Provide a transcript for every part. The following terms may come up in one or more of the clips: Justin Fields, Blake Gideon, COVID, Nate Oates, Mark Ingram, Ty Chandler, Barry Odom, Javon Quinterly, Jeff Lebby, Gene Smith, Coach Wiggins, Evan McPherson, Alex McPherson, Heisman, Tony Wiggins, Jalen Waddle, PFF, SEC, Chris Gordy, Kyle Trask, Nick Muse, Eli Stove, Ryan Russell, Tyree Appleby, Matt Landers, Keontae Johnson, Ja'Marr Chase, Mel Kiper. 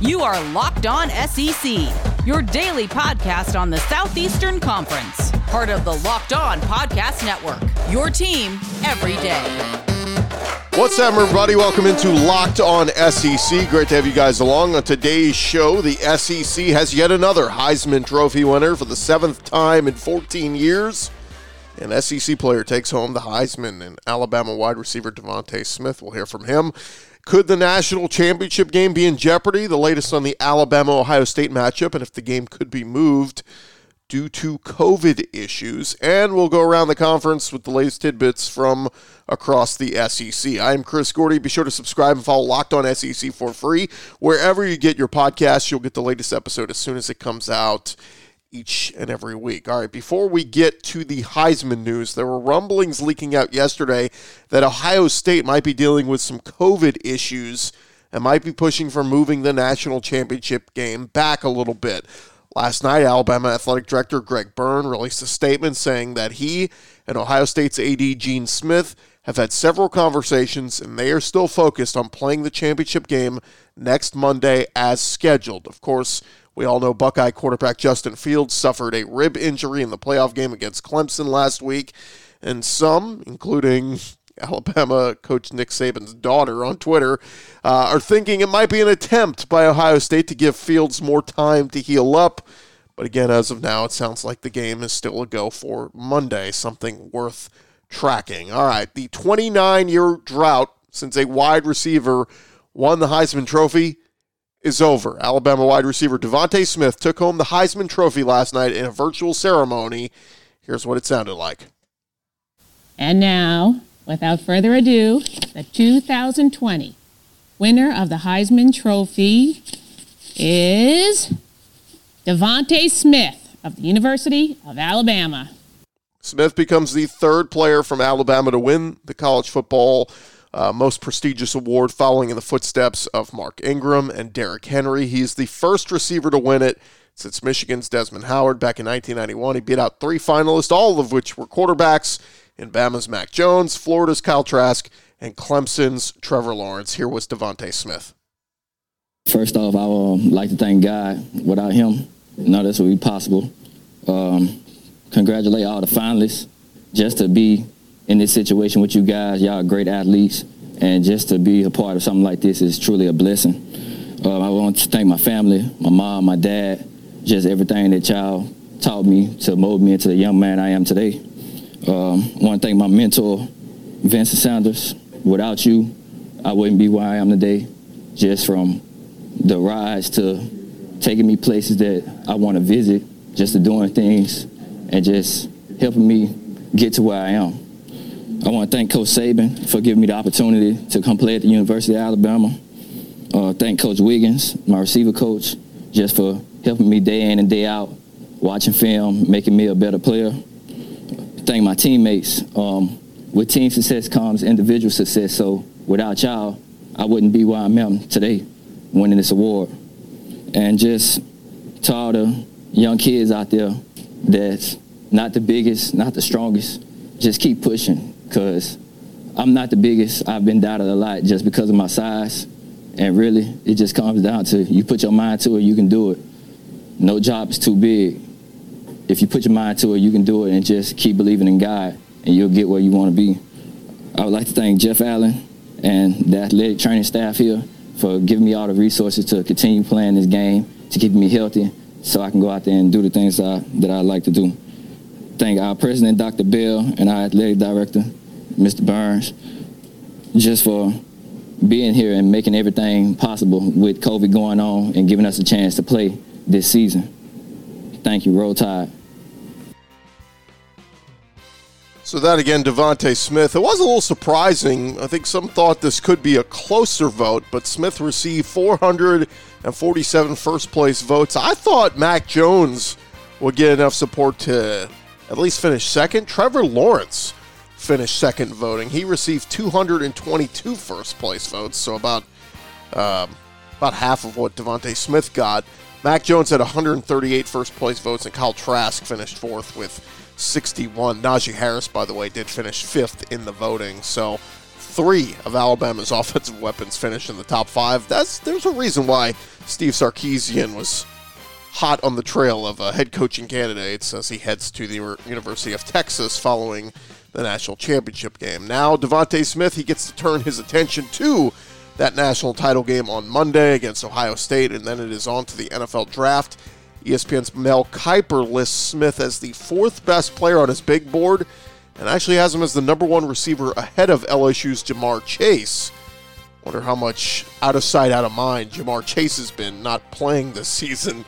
You are Locked On SEC, your daily podcast on the Southeastern Conference, part of the Locked On Podcast Network, your team every day. What's up, everybody? Welcome into Locked On SEC. Great to have you guys along. On today's show, the SEC has yet another Heisman Trophy winner for the seventh time in 14 years. An SEC player takes home the Heisman, and Alabama wide receiver DeVonta Smith. We'll hear from him. Could the national championship game be in jeopardy? The latest on the Alabama-Ohio State matchup, and if the game could be moved due to COVID issues. And we'll go around the conference with the latest tidbits from across the SEC. I'm Chris Gordy. Be sure to subscribe and follow Locked On SEC for free. Wherever you get your podcasts, you'll get the latest episode as soon as it comes out each and every week. All right, before we get to the Heisman news, there were rumblings leaking out yesterday that Ohio State might be dealing with some COVID issues and might be pushing for moving the national championship game back a little bit. Last night, Alabama Athletic Director Greg Byrne released a statement saying that he and Ohio State's AD Gene Smith have had several conversations, and they are still focused on playing the championship game next Monday as scheduled. Of course, we all know Buckeye quarterback Justin Fields suffered a rib injury in the playoff game against Clemson last week, and some, including Alabama coach Nick Saban's daughter on Twitter, are thinking it might be an attempt by Ohio State to give Fields more time to heal up. But again, as of now, it sounds like the game is still a go for Monday, something worth tracking. All right, the 29-year drought since a wide receiver won the Heisman Trophy is over. Alabama wide receiver DeVonta Smith took home the Heisman Trophy last night in a virtual ceremony. Here's what it sounded like. And now, without further ado, the 2020 winner of the Heisman Trophy is DeVonta Smith of the University of Alabama. Smith becomes the third player from Alabama to win the college football most prestigious award, following in the footsteps of Mark Ingram and Derrick Henry. He's the first receiver to win it since Michigan's Desmond Howard back in 1991. He beat out three finalists, all of which were quarterbacks, in Bama's Mac Jones, Florida's Kyle Trask, and Clemson's Trevor Lawrence. Here was DeVonta Smith. First off, I would like to thank God. Without Him, none of this would be possible. Congratulate all the finalists. Just to be in this situation with you guys, y'all are great athletes, and just to be a part of something like this is truly a blessing. I want to thank my family, my mom, my dad, just everything that y'all taught me to mold me into the young man I am today. I want to thank my mentor, Vincent Sanders. Without you, I wouldn't be where I am today, just from the rides to taking me places that I want to visit, just to doing things and just helping me get to where I am. I want to thank Coach Saban for giving me the opportunity to come play at the University of Alabama. Thank Coach Wiggins, my receiver coach, just for helping me day in and day out, watching film, making me a better player. Thank my teammates. With team success comes individual success, so without y'all, I wouldn't be where I am today, winning this award. And just to all the young kids out there that's not the biggest, not the strongest, just keep pushing, because I'm not the biggest. I've been doubted a lot just because of my size, and really, it just comes down to you put your mind to it, you can do it. No job is too big. If you put your mind to it, you can do it, and just keep believing in God, and you'll get where you want to be. I would like to thank Jeff Allen and the athletic training staff here for giving me all the resources to continue playing this game, to keep me healthy so I can go out there and do the things that I like to do. Thank our president, Dr. Bell, and our athletic director, Mr. Burns, just for being here and making everything possible with COVID going on and giving us a chance to play this season. Thank you. Roll Tide. So that again, DeVonta Smith. It was a little surprising. I think some thought this could be a closer vote, but Smith received 447 first-place votes. I thought Mac Jones would get enough support to at least finish second. Trevor Lawrence finished second voting. He received 222 first-place votes, so about half of what DeVonta Smith got. Mac Jones had 138 first-place votes, and Kyle Trask finished fourth with 61. Najee Harris, by the way, did finish fifth in the voting. So three of Alabama's offensive weapons finished in the top five. There's a reason why Steve Sarkisian was hot on the trail of head coaching candidates as he heads to the University of Texas following the national championship game. Now, DeVonta Smith, he gets to turn his attention to that national title game on Monday against Ohio State, and then it is on to the NFL draft. ESPN's Mel Kiper lists Smith as the fourth best player on his big board and actually has him as the number one receiver ahead of LSU's Ja'Marr Chase. Wonder how much out of sight, out of mind Ja'Marr Chase has been not playing this season.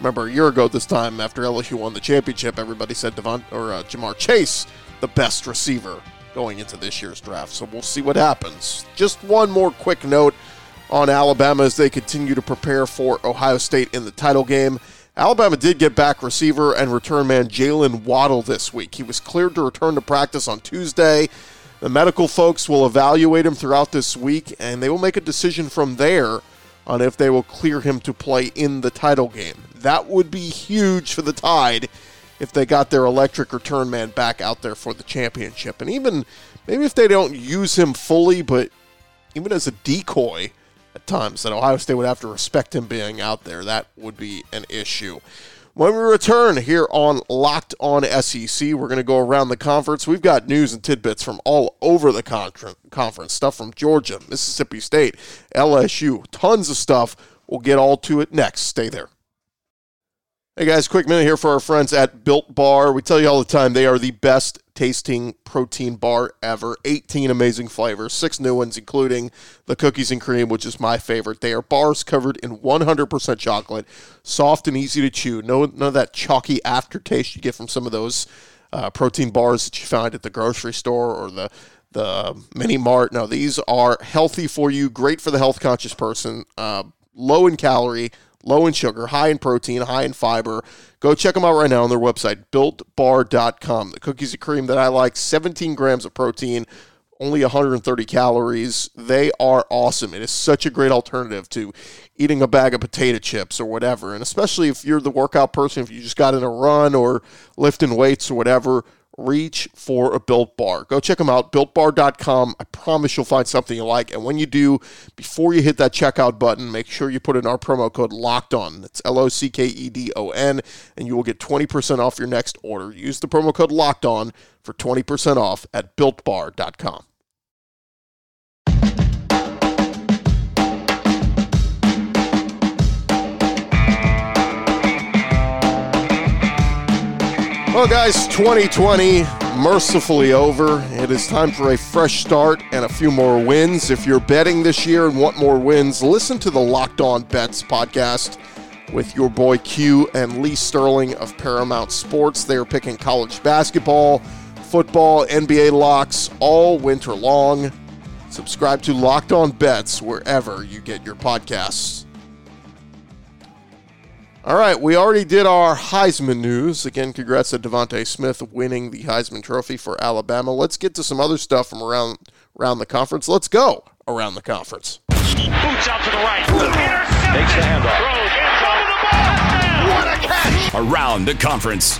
Remember, a year ago this time, after LSU won the championship, everybody said Ja'Marr Chase, the best receiver going into this year's draft. So we'll see what happens. Just one more quick note on Alabama as they continue to prepare for Ohio State in the title game. Alabama did get back receiver and return man Jalen Waddle this week. He was cleared to return to practice on Tuesday. The medical folks will evaluate him throughout this week, and they will make a decision from there on if they will clear him to play in the title game. That would be huge for the Tide if they got their electric return man back out there for the championship. And even maybe if they don't use him fully, but even as a decoy at times, that Ohio State would have to respect him being out there. That would be an issue. When we return here on Locked On SEC, we're going to go around the conference. We've got news and tidbits from all over the conference, stuff from Georgia, Mississippi State, LSU, tons of stuff. We'll get all to it next. Stay there. Hey guys, quick minute here for our friends at Built Bar. We tell you all the time, they are the best tasting protein bar ever. 18 amazing flavors, 6 new ones, including the cookies and cream, which is my favorite. They are bars covered in 100% chocolate, soft and easy to chew. None of that chalky aftertaste you get from some of those protein bars that you find at the grocery store or the mini mart. No, these are healthy for you, great for the health-conscious person, low in calorie, low in sugar, high in protein, high in fiber. Go check them out right now on their website, BuiltBar.com. The cookies and cream that I like, 17 grams of protein, only 130 calories. They are awesome. It is such a great alternative to eating a bag of potato chips or whatever. And especially if you're the workout person, if you just got in a run or lifting weights or whatever, reach for a Built Bar. Go check them out, BuiltBar.com. I promise you'll find something you like. And when you do, before you hit that checkout button, make sure you put in our promo code LOCKEDON. That's LOCKEDON, and you will get 20% off your next order. Use the promo code LOCKEDON for 20% off at BuiltBar.com. Well, guys, 2020, mercifully over. It is time for a fresh start and a few more wins. If you're betting this year and want more wins, listen to the Locked On Bets podcast with your boy Q and Lee Sterling of Paramount Sports. They are picking college basketball, football, NBA locks all winter long. Subscribe to Locked On Bets wherever you get your podcasts. All right, we already did our Heisman news. Again, congrats to DeVonta Smith winning the Heisman Trophy for Alabama. Let's get to some other stuff from around the conference. Let's go around the conference. Boots out to the right. Intercepted. Takes the handoff. Throws. What a catch. Around the conference.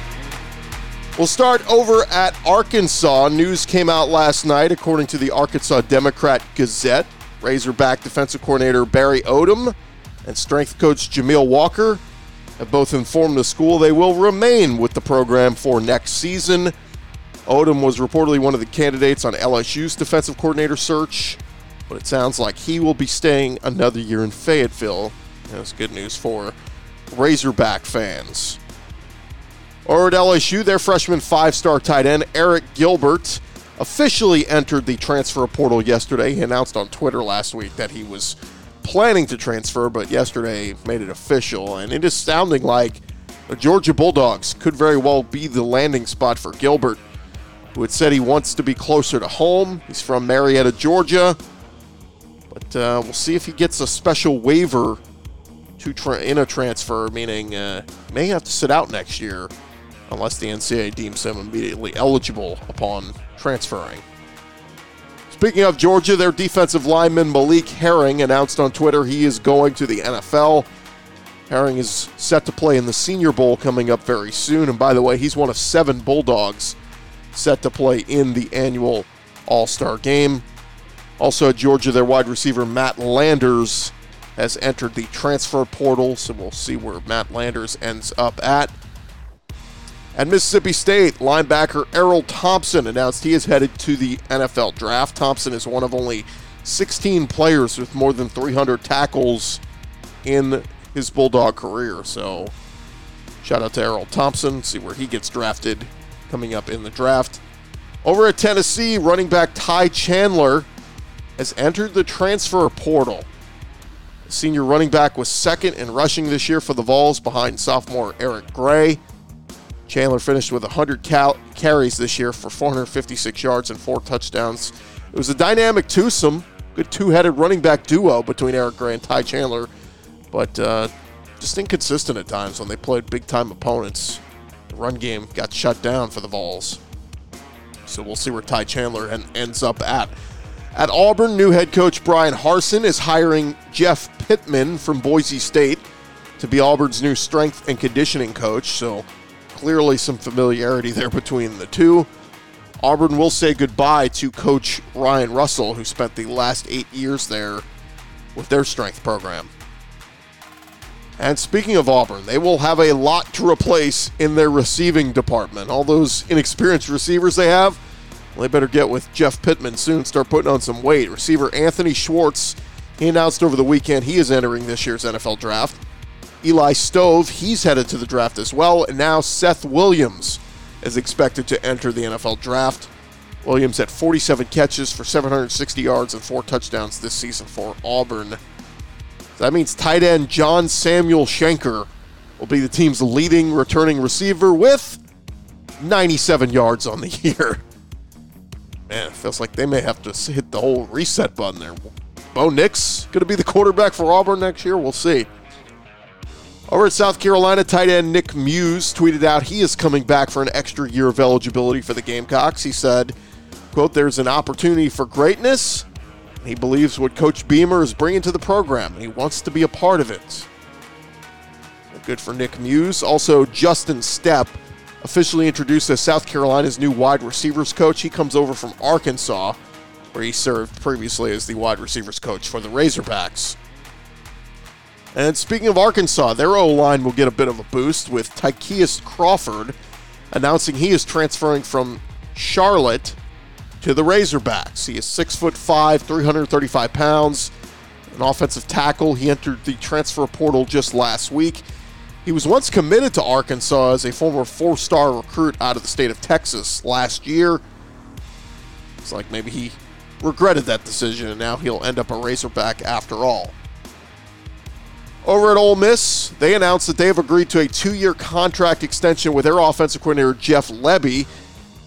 We'll start over at Arkansas. News came out last night, according to the Arkansas Democrat-Gazette. Razorback defensive coordinator Barry Odom and strength coach Jameel Walker have both informed the school they will remain with the program for next season. Odom was reportedly one of the candidates on LSU's defensive coordinator search, but it sounds like he will be staying another year in Fayetteville. That's good news for Razorback fans. Over at LSU, their freshman five-star tight end Eric Gilbert officially entered the transfer portal yesterday. He announced on Twitter last week that he was planning to transfer, but yesterday made it official, and it is sounding like the Georgia Bulldogs could very well be the landing spot for Gilbert, who had said he wants to be closer to home. He's from Marietta, Georgia, but we'll see if he gets a special waiver to in a transfer, meaning may have to sit out next year unless the NCAA deems him immediately eligible upon transferring. Speaking of Georgia, their defensive lineman Malik Herring announced on Twitter he is going to the NFL. Herring is set to play in the Senior Bowl coming up very soon. And by the way, he's one of 7 Bulldogs set to play in the annual All-Star game. Also at Georgia, their wide receiver Matt Landers has entered the transfer portal, so we'll see where Matt Landers ends up at. At Mississippi State, linebacker Errol Thompson announced he is headed to the NFL draft. Thompson is one of only 16 players with more than 300 tackles in his Bulldog career, so shout out to Errol Thompson, see where he gets drafted coming up in the draft. Over at Tennessee, running back Ty Chandler has entered the transfer portal. The senior running back was second in rushing this year for the Vols behind sophomore Eric Gray. Chandler finished with 100 carries this year for 456 yards and 4 touchdowns. It was a dynamic twosome, good two-headed running back duo between Eric Gray and Ty Chandler, but just inconsistent at times when they played big-time opponents. The run game got shut down for the Vols. So we'll see where Ty Chandler ends up at. At Auburn, new head coach Brian Harsin is hiring Jeff Pittman from Boise State to be Auburn's new strength and conditioning coach, so clearly some familiarity there between the two. Auburn will say goodbye to coach Ryan Russell, who spent the last 8 years there with their strength program. And speaking of Auburn, they will have a lot to replace in their receiving department. All those inexperienced receivers they have, well, they better get with Jeff Pittman soon, start putting on some weight. Receiver Anthony Schwartz, he announced over the weekend he is entering this year's NFL draft. Eli Stove, he's headed to the draft as well. And now Seth Williams is expected to enter the NFL draft. Williams had 47 catches for 760 yards and 4 touchdowns this season for Auburn. That means tight end John Samuel Schenker will be the team's leading returning receiver with 97 yards on the year. Man, it feels like they may have to hit the whole reset button there. Bo Nix going to be the quarterback for Auburn next year? We'll see. Over at South Carolina, tight end Nick Muse tweeted out he is coming back for an extra year of eligibility for the Gamecocks. He said, quote, "There's an opportunity for greatness. He believes what Coach Beamer is bringing to the program, and he wants to be a part of it." Good for Nick Muse. Also, Justin Stepp officially introduced as South Carolina's new wide receivers coach. He comes over from Arkansas, where he served previously as the wide receivers coach for the Razorbacks. And speaking of Arkansas, their O-line will get a bit of a boost with Tykeus Crawford announcing he is transferring from Charlotte to the Razorbacks. He is 6'5", 335 pounds, an offensive tackle. He entered the transfer portal just last week. He was once committed to Arkansas as a former 4-star recruit out of the state of Texas last year. It's like maybe he regretted that decision, and now he'll end up a Razorback after all. Over at Ole Miss, they announced that they have agreed to a 2-year contract extension with their offensive coordinator Jeff Lebby.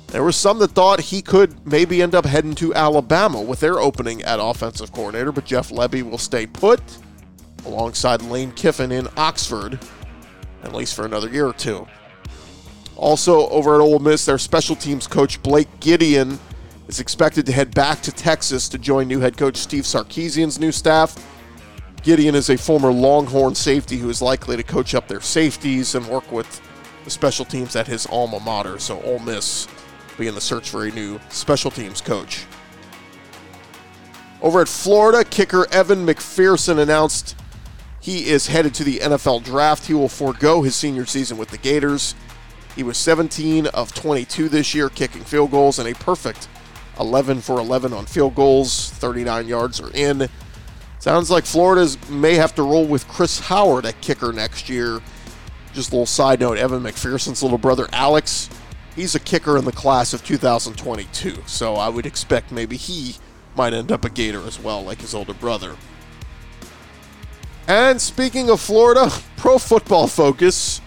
There were some that thought he could maybe end up heading to Alabama with their opening at offensive coordinator, but Jeff Lebby will stay put alongside Lane Kiffin in Oxford, at least for another year or two. Also over at Ole Miss, their special teams coach Blake Gideon is expected to head back to Texas to join new head coach Steve Sarkisian's new staff. Gideon is a former Longhorn safety who is likely to coach up their safeties and work with the special teams at his alma mater, so Ole Miss in the search for a new special teams coach. Over at Florida, kicker Evan McPherson announced he is headed to the NFL draft. He will forego his senior season with the Gators. He was 17 of 22 this year, kicking field goals, and a perfect 11 for 11 on field goals. 39 yards are in. Sounds like Florida may have to roll with Chris Howard at kicker next year. Just a little side note, Evan McPherson's little brother Alex, he's a kicker in the class of 2022, so I would expect maybe he might end up a Gator as well, like his older brother. And speaking of Florida, Pro Football Focus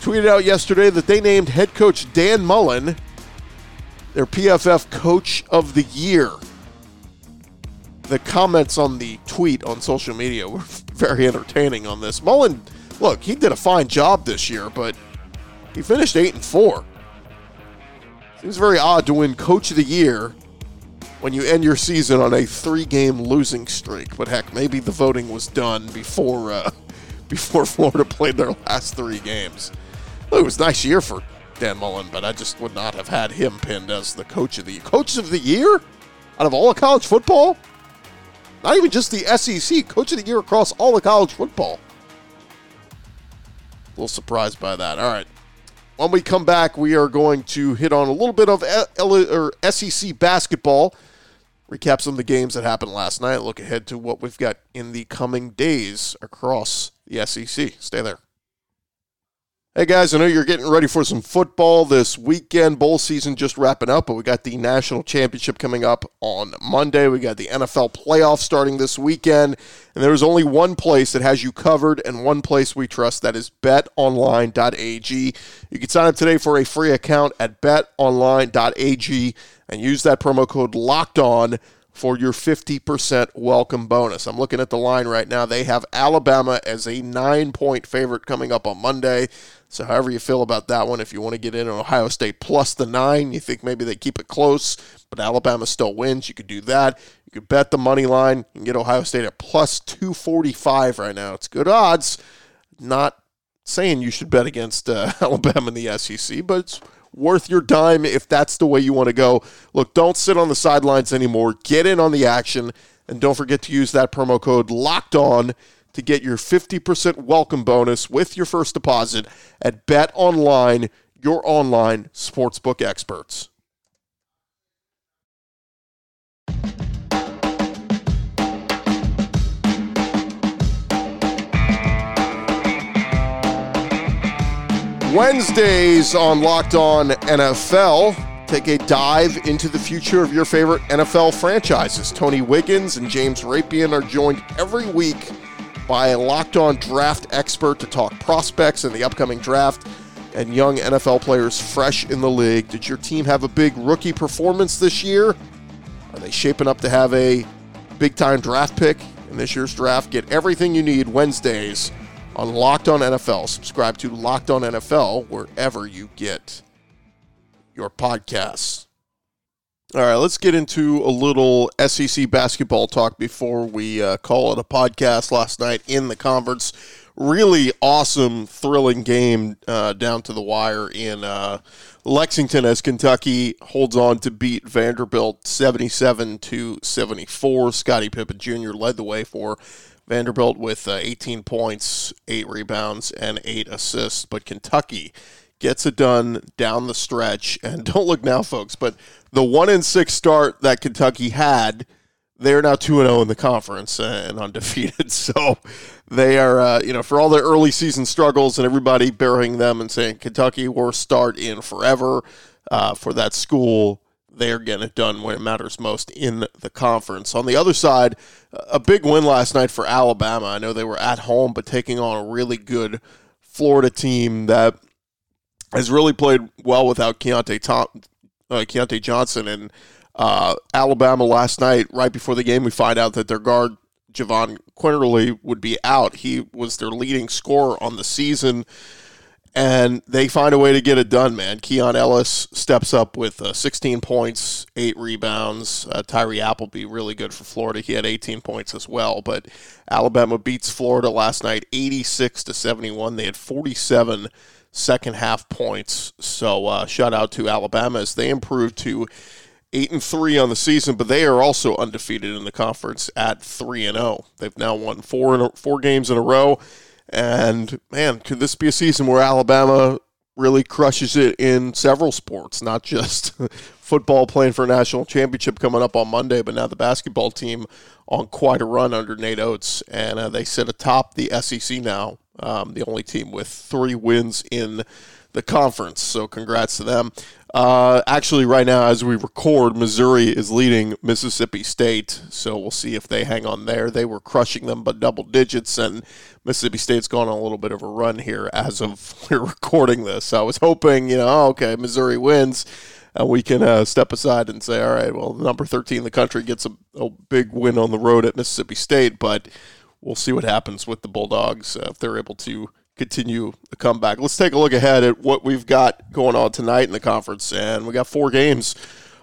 tweeted out yesterday that they named head coach Dan Mullen their PFF Coach of the Year. The comments on the tweet on social media were very entertaining on this. Mullen, look, he did a fine job this year, but he finished 8-4. It was very odd to win Coach of the Year when you end your season on a 3-game losing streak. But heck, maybe the voting was done before Florida played their last 3 games. Well, it was a nice year for Dan Mullen, but I just would not have had him pinned as the Coach of the Year. out of all of college football? Not even just the SEC, Coach of the Year across all of college football. A little surprised by that. All right. When we come back, we are going to hit on a little bit of SEC basketball, recap some of the games that happened last night, look ahead to what we've got in the coming days across the SEC. Stay there. Hey, guys, I know you're getting ready for some football this weekend. Bowl season just wrapping up, but we got the national championship coming up on Monday. We got the NFL playoffs starting this weekend, and there's only one place that has you covered and one place we trust. That is betonline.ag. You can sign up today for a free account at betonline.ag and use that promo code LOCKEDON for your 50% welcome bonus. I'm looking at the line right now. They have Alabama as a 9-point favorite coming up on Monday. So however you feel about that one, if you want to get in on Ohio State plus the 9, you think maybe they keep it close, but Alabama still wins, you could do that. You could bet the money line. You can get Ohio State at plus 245 right now. It's good odds. Not saying you should bet against Alabama in the SEC, but it's worth your dime if that's the way you want to go. Look, don't sit on the sidelines anymore. Get in on the action, and don't forget to use that promo code LOCKEDON to get your 50% welcome bonus with your first deposit at BetOnline, your online sportsbook experts. Wednesdays on Locked On NFL, take a dive into the future of your favorite NFL franchises. Tony Wiggins and James Rapien are joined every week by a Locked On draft expert to talk prospects in the upcoming draft and young NFL players fresh in the league. Did your team have a big rookie performance this year? Are they shaping up to have a big-time draft pick in this year's draft? Get everything you need Wednesdays on Locked On NFL. Subscribe to Locked On NFL wherever you get your podcasts. All right, let's get into a little SEC basketball talk before we call it a podcast. Last night in the conference, really awesome, thrilling game down to the wire in Lexington as Kentucky holds on to beat Vanderbilt 77-74. Scottie Pippen Jr. led the way for Vanderbilt with 18 points, 8 rebounds, and 8 assists. But Kentucky gets it done down the stretch. And don't look now, folks, but the 1-6 start that Kentucky had, they're now 2-0 in the conference and undefeated. So they are, for all their early season struggles and everybody burying them and saying Kentucky, worst start in forever for that school, they're getting it done when it matters most in the conference. On the other side, a big win last night for Alabama. I know they were at home, but taking on a really good Florida team that has really played well without Keontae Johnson. And Alabama last night, right before the game, we find out that their guard, Javon Quinterly, would be out. He was their leading scorer on the season. And they find a way to get it done, man. Keon Ellis steps up with 16 points, 8 rebounds. Tyree Appleby, really good for Florida. He had 18 points as well. But Alabama beats Florida last night, 86-71. They had 47 second-half points. So shout out to Alabama as they improved to 8-3 on the season, but they are also undefeated in the conference at 3-0. They've now won four games in a row. And, man, could this be a season where Alabama really crushes it in several sports, not just football, playing for a national championship coming up on Monday, but now the basketball team on quite a run under Nate Oates. And they sit atop the SEC now, the only team with 3 wins in the conference. So congrats to them. Actually, right now, as we record, Missouri is leading Mississippi State, so we'll see if they hang on there. They were crushing them by double digits, and Mississippi State's gone on a little bit of a run here as of we're recording this. I was hoping, okay, Missouri wins, and we can step aside and say, all right, well, number 13 in the country gets a big win on the road at Mississippi State, but we'll see what happens with the Bulldogs if they're able to continue the comeback. Let's take a look ahead at what we've got going on tonight in the conference. And we got 4 games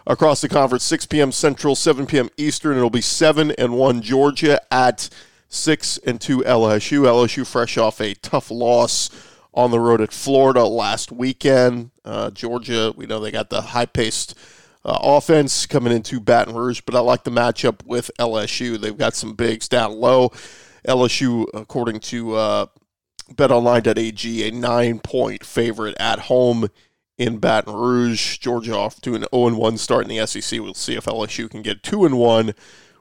across the conference, 6 p.m. Central, 7 p.m. Eastern. It'll be 7-1 Georgia at 6-2 LSU. LSU fresh off a tough loss on the road at Florida last weekend. Georgia, we know they got the high-paced offense coming into Baton Rouge, but I like the matchup with LSU. They've got some bigs down low. LSU, according to BetOnline.ag, a 9-point favorite at home in Baton Rouge. Georgia off to an 0-1 start in the SEC. We'll see if LSU can get 2-1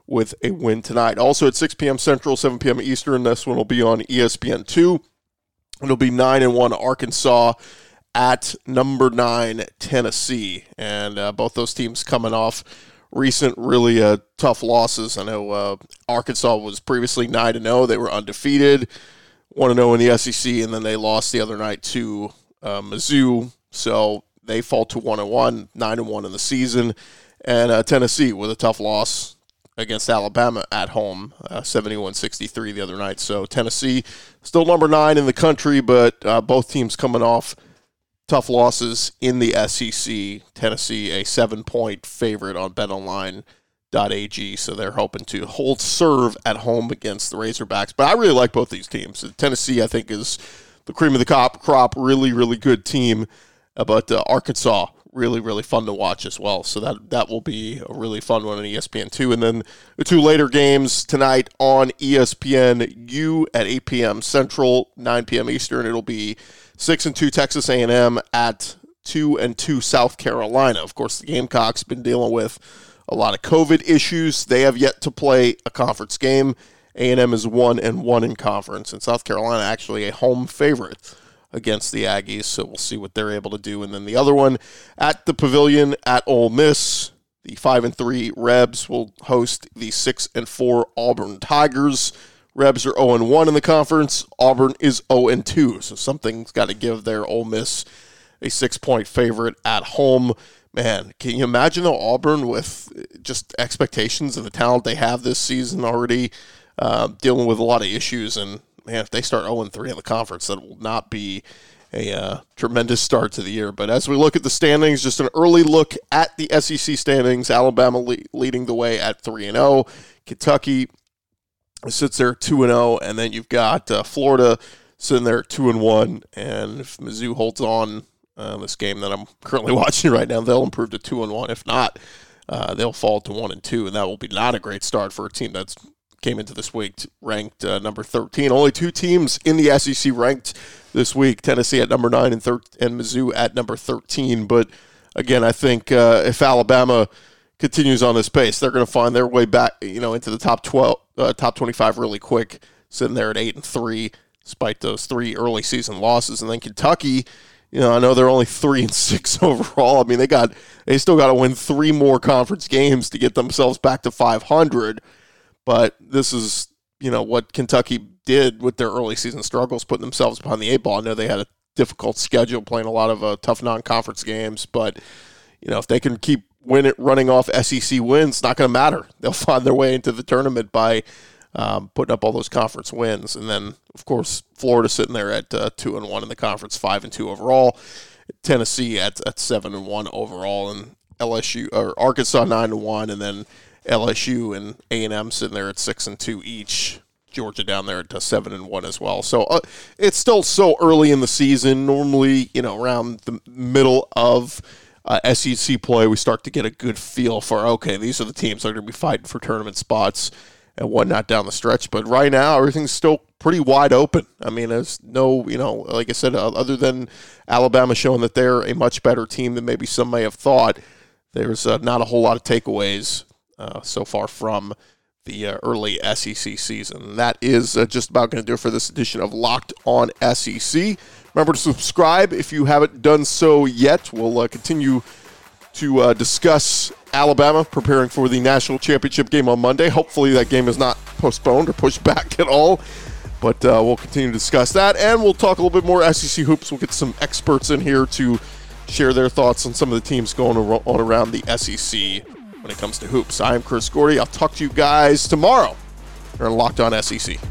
with a win tonight. Also at 6 p.m. Central, 7 p.m. Eastern, this one will be on ESPN2. It'll be 9-1 Arkansas at number 9 Tennessee. And both those teams coming off recent really tough losses. I know Arkansas was previously 9-0. They were undefeated, 1-0 in the SEC, and then they lost the other night to Mizzou. So they fall to 1-1, 9-1 in the season. And Tennessee with a tough loss against Alabama at home, 71-63 the other night. So Tennessee still number 9 in the country, but both teams coming off tough losses in the SEC. Tennessee a 7-point favorite on BetOnline.ag, so they're hoping to hold serve at home against the Razorbacks. But I really like both these teams. Tennessee, I think, is the cream of the crop, really, really good team. But Arkansas, really, really fun to watch as well. So that will be a really fun one on ESPN2. And then the two later games tonight on ESPNU at 8 p.m. Central, 9 p.m. Eastern. It'll be 6-2 Texas A&M at 2-2 South Carolina. Of course, the Gamecocks been dealing with a lot of COVID issues. They have yet to play a conference game. A&M is 1-1 in conference, and South Carolina actually a home favorite against the Aggies, so we'll see what they're able to do. And then the other one at the Pavilion at Ole Miss, the 5-3 Rebs will host the 6-4 Auburn Tigers. Rebs are 0-1 in the conference. Auburn is 0-2, so something's got to give there. Ole Miss a 6-point favorite at home. Man, can you imagine though, Auburn with just expectations of the talent they have this season already, dealing with a lot of issues, and man, if they start 0-3 in the conference, that will not be a tremendous start to the year. But as we look at the standings, just an early look at the SEC standings. Alabama leading the way at 3-0. Kentucky sits there 2-0, and then you've got Florida sitting there 2-1. And if Mizzou holds on this game that I'm currently watching right now, they'll improve to 2-1. If not, they'll fall to 1-2, and that will be not a great start for a team that's came into this week ranked number 13. Only two teams in the SEC ranked this week, Tennessee at number 9 and Mizzou at number 13. But, again, I think if Alabama continues on this pace, they're going to find their way back, into the top 12, top 25 really quick, sitting there at 8-3, despite those 3 early season losses. And then Kentucky, I know they're only 3-6 overall. I mean, they still got to win 3 more conference games to get themselves back to 500. But this is, what Kentucky did with their early season struggles, putting themselves behind the 8-ball. I know they had a difficult schedule, playing a lot of tough non-conference games. But, if they can keep running off SEC wins, it's not going to matter. They'll find their way into the tournament by putting up all those conference wins. And then, of course, Florida sitting there at 2-1 in the conference, 5-2 overall. Tennessee at 7-1 overall, and LSU or Arkansas 9-1, and then LSU and A&M sitting there at 6-2 each. Georgia down there to 7-1 as well. So it's still so early in the season. Normally, around the middle of SEC play, we start to get a good feel for, okay, these are the teams that are going to be fighting for tournament spots and whatnot down the stretch. But right now, everything's still pretty wide open. I mean, there's no, like I said, other than Alabama showing that they're a much better team than maybe some may have thought, there's not a whole lot of takeaways so far from the early SEC season. That is just about going to do it for this edition of Locked On SEC. Remember to subscribe if you haven't done so yet. We'll continue to discuss Alabama preparing for the national championship game on Monday. Hopefully that game is not postponed or pushed back at all, but we'll continue to discuss that, and we'll talk a little bit more SEC hoops. We'll get some experts in here to share their thoughts on some of the teams going on around the SEC when it comes to hoops. I am Chris Gordy. I'll talk to you guys tomorrow. You're on Locked On SEC.